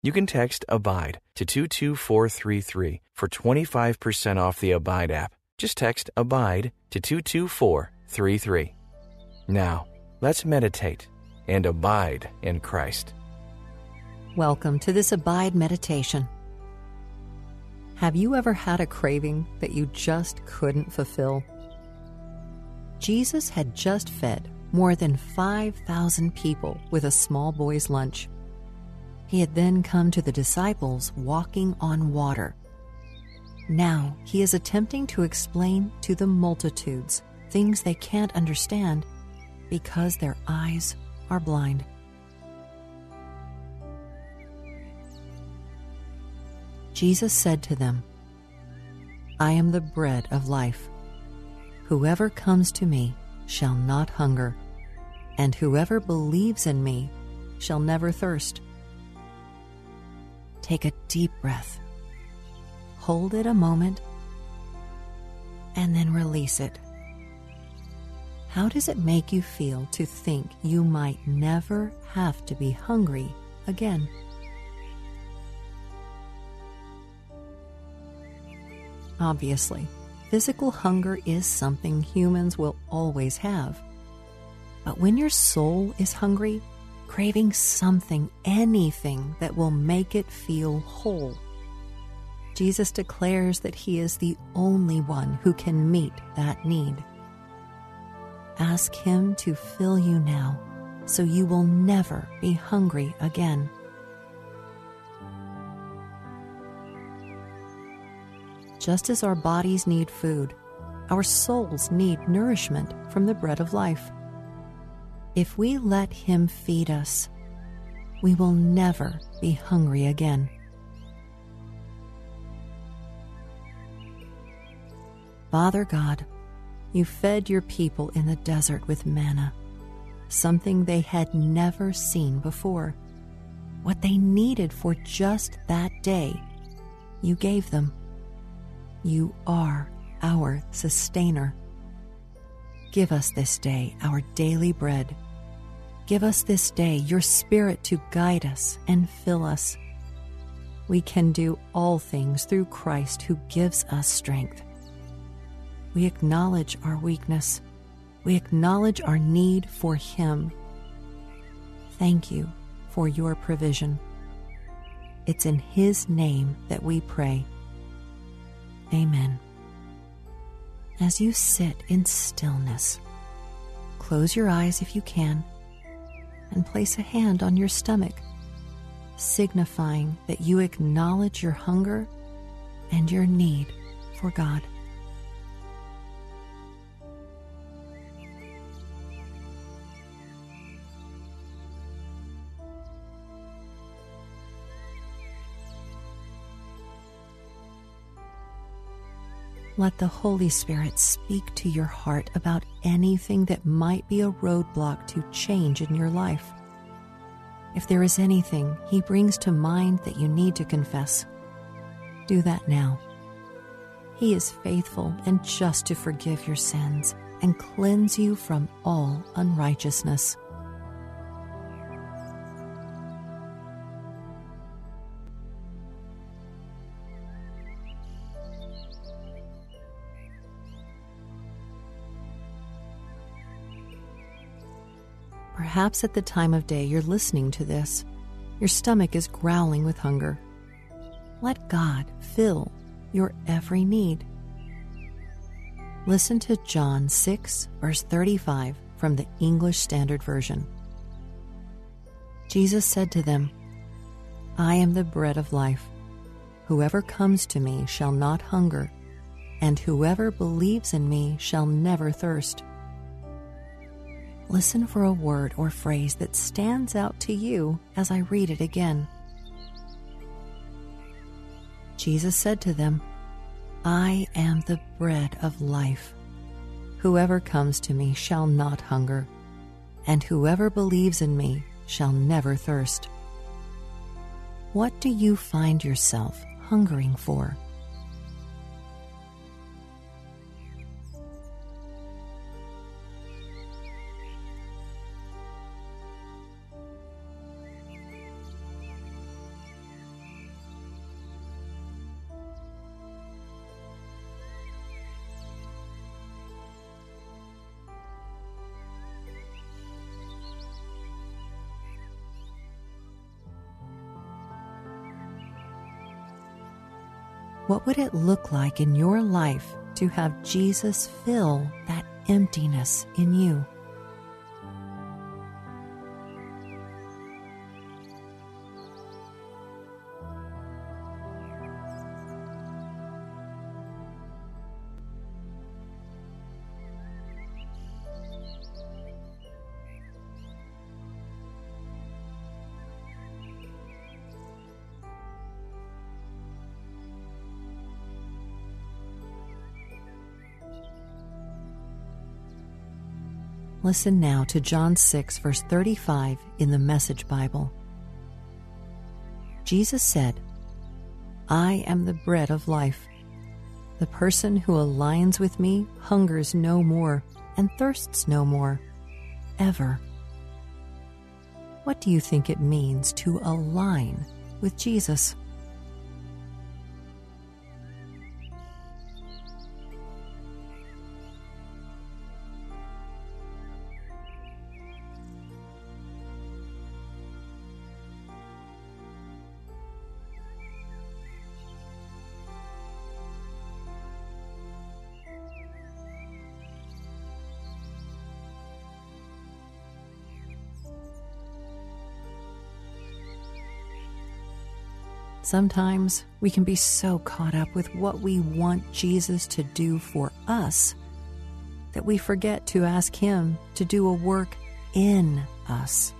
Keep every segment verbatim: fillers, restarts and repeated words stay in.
You can text ABIDE to two two four three three for twenty-five percent off the Abide app. Just text ABIDE to two two four three three. Now, let's meditate and abide in Christ. Welcome to this Abide meditation. Have you ever had a craving that you just couldn't fulfill? Jesus had just fed more than five thousand people with a small boy's lunch. He had then come to the disciples walking on water. Now he is attempting to explain to the multitudes things they can't understand because their eyes are blind. Jesus said to them, "I am the bread of life. Whoever comes to me shall not hunger, and whoever believes in me shall never thirst." Take a deep breath, hold it a moment, and then release it. How does it make you feel to think you might never have to be hungry again? Obviously, physical hunger is something humans will always have. But when your soul is hungry, craving something, anything that will make it feel whole. Jesus declares that he is the only one who can meet that need. Ask him to fill you now, so you will never be hungry again. Just as our bodies need food, our souls need nourishment from the bread of life. If we let him feed us, we will never be hungry again. Father God, you fed your people in the desert with manna, something they had never seen before. What they needed for just that day, you gave them. You are our sustainer. Give us this day our daily bread. Give us this day your Spirit to guide us and fill us. We can do all things through Christ who gives us strength. We acknowledge our weakness. We acknowledge our need for him. Thank you for your provision. It's in his name that we pray. Amen. As you sit in stillness, close your eyes if you can, and place a hand on your stomach, signifying that you acknowledge your hunger and your need for God. Let the Holy Spirit speak to your heart about anything that might be a roadblock to change in your life. If there is anything he brings to mind that you need to confess, do that now. He is faithful and just to forgive your sins and cleanse you from all unrighteousness. Perhaps at the time of day you're listening to this, your stomach is growling with hunger. Let God fill your every need. Listen to John six, verse thirty-five from the English Standard Version. Jesus said to them, "I am the bread of life. Whoever comes to me shall not hunger, and whoever believes in me shall never thirst." Listen for a word or phrase that stands out to you as I read it again. Jesus said to them, I am the bread of life. Whoever comes to me shall not hunger, and whoever believes in me shall never thirst. What do you find yourself hungering for? What would it look like in your life to have Jesus fill that emptiness in you? Listen now to John six, verse thirty-five in the Message Bible. Jesus said, "I am the bread of life. The person who aligns with me hungers no more and thirsts no more, ever." What do you think it means to align with Jesus? Sometimes we can be so caught up with what we want Jesus to do for us that we forget to ask Him to do a work in us.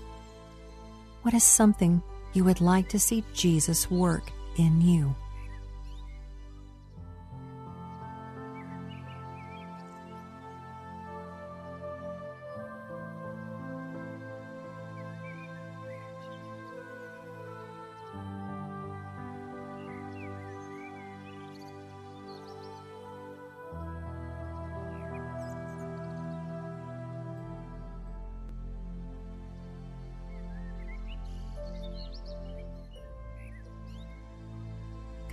What is something you would like to see Jesus work in you?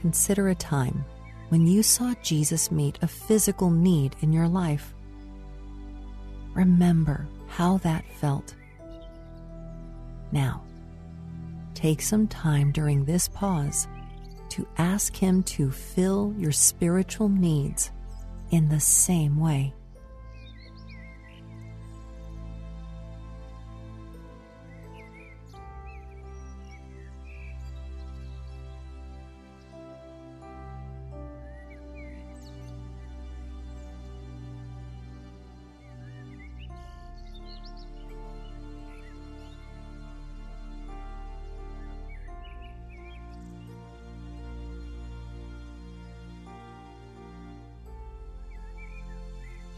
Consider a time when you saw Jesus meet a physical need in your life. Remember how that felt. Now, take some time during this pause to ask Him to fill your spiritual needs in the same way.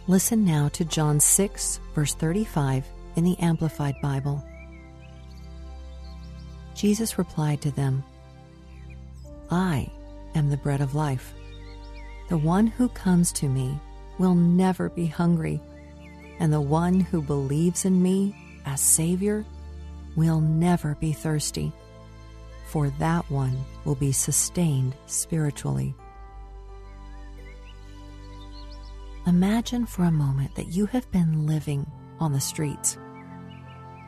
Listen now to John six, verse thirty-five in the Amplified Bible. Jesus replied to them, "I am the bread of life. The one who comes to me will never be hungry, and the one who believes in me as Savior will never be thirsty, for that one will be sustained spiritually." Imagine for a moment that you have been living on the streets.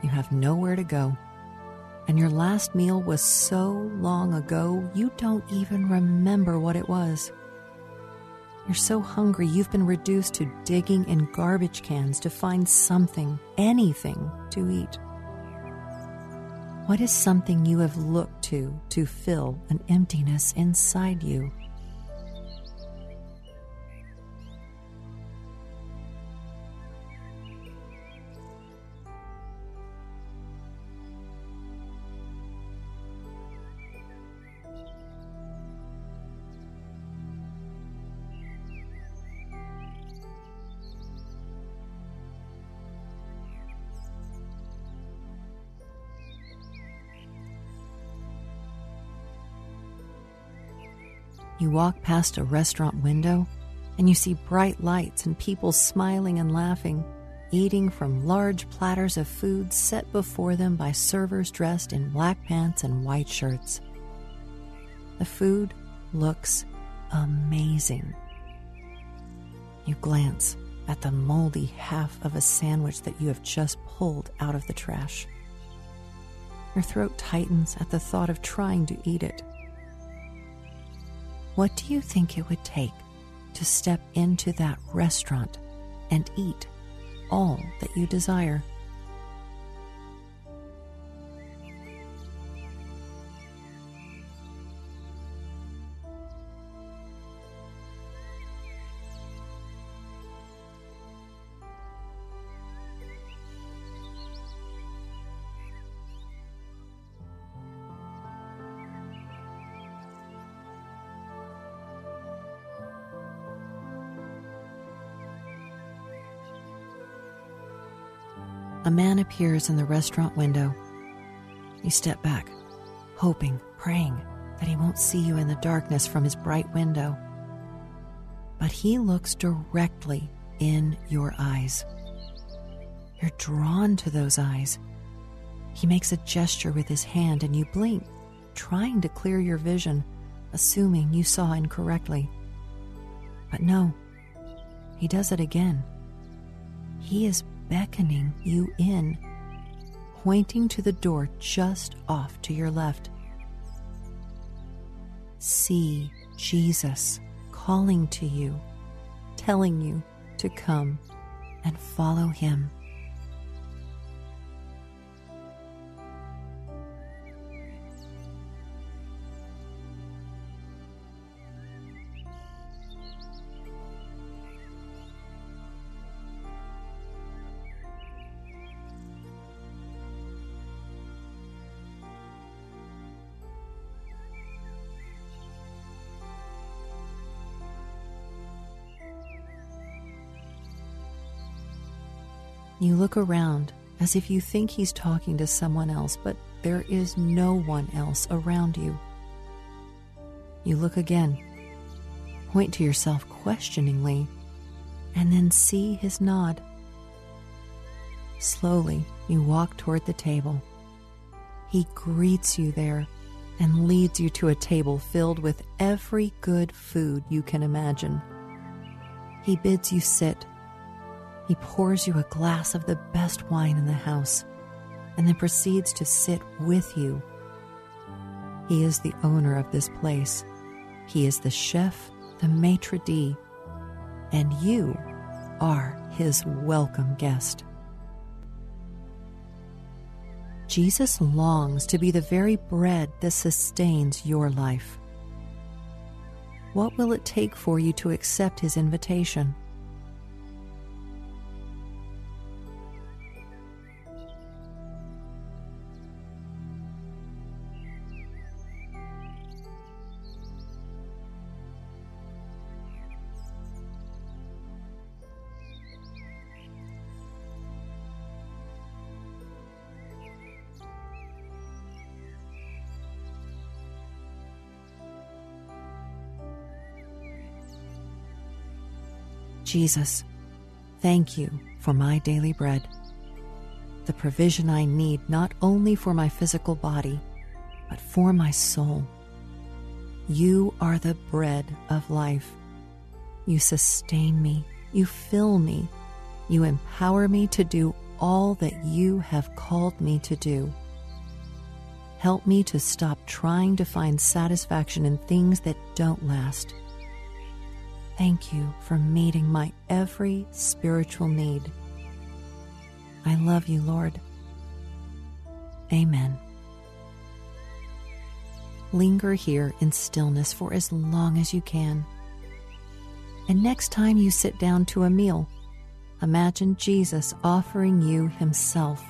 You have nowhere to go, and your last meal was so long ago you don't even remember what it was. You're so hungry you've been reduced to digging in garbage cans to find something, anything to eat. What is something you have looked to to fill an emptiness inside you? You walk past a restaurant window, and you see bright lights and people smiling and laughing, eating from large platters of food set before them by servers dressed in black pants and white shirts. The food looks amazing. You glance at the moldy half of a sandwich that you have just pulled out of the trash. Your throat tightens at the thought of trying to eat it. What do you think it would take to step into that restaurant and eat all that you desire? A man appears in the restaurant window. You step back, hoping, praying that he won't see you in the darkness from his bright window. But he looks directly in your eyes. You're drawn to those eyes. He makes a gesture with his hand and you blink, trying to clear your vision, assuming you saw incorrectly. But no, he does it again. He is beckoning you in, pointing to the door just off to your left. See Jesus calling to you, telling you to come and follow him. You look around as if you think he's talking to someone else, but there is no one else around you. You look again, point to yourself questioningly, and then see his nod. Slowly, you walk toward the table. He greets you there and leads you to a table filled with every good food you can imagine. He bids you sit. He pours you a glass of the best wine in the house and then proceeds to sit with you. He is the owner of this place. He is the chef, the maitre d', and you are his welcome guest. Jesus longs to be the very bread that sustains your life. What will it take for you to accept his invitation? Jesus, thank you for my daily bread, the provision I need not only for my physical body, but for my soul. You are the bread of life. You sustain me, you fill me, you empower me to do all that you have called me to do. Help me to stop trying to find satisfaction in things that don't last. Thank you for meeting my every spiritual need. I love you, Lord. Amen. Linger here in stillness for as long as you can. And next time you sit down to a meal, imagine Jesus offering you himself,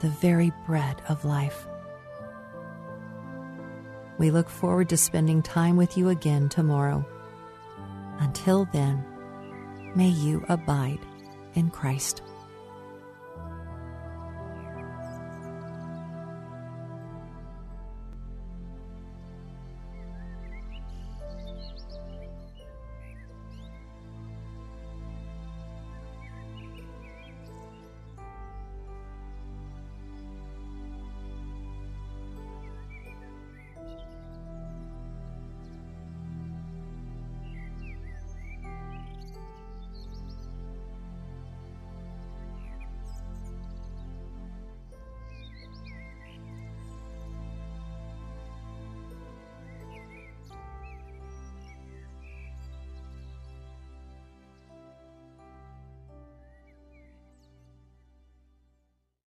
the very bread of life. We look forward to spending time with you again tomorrow. Until then, may you abide in Christ.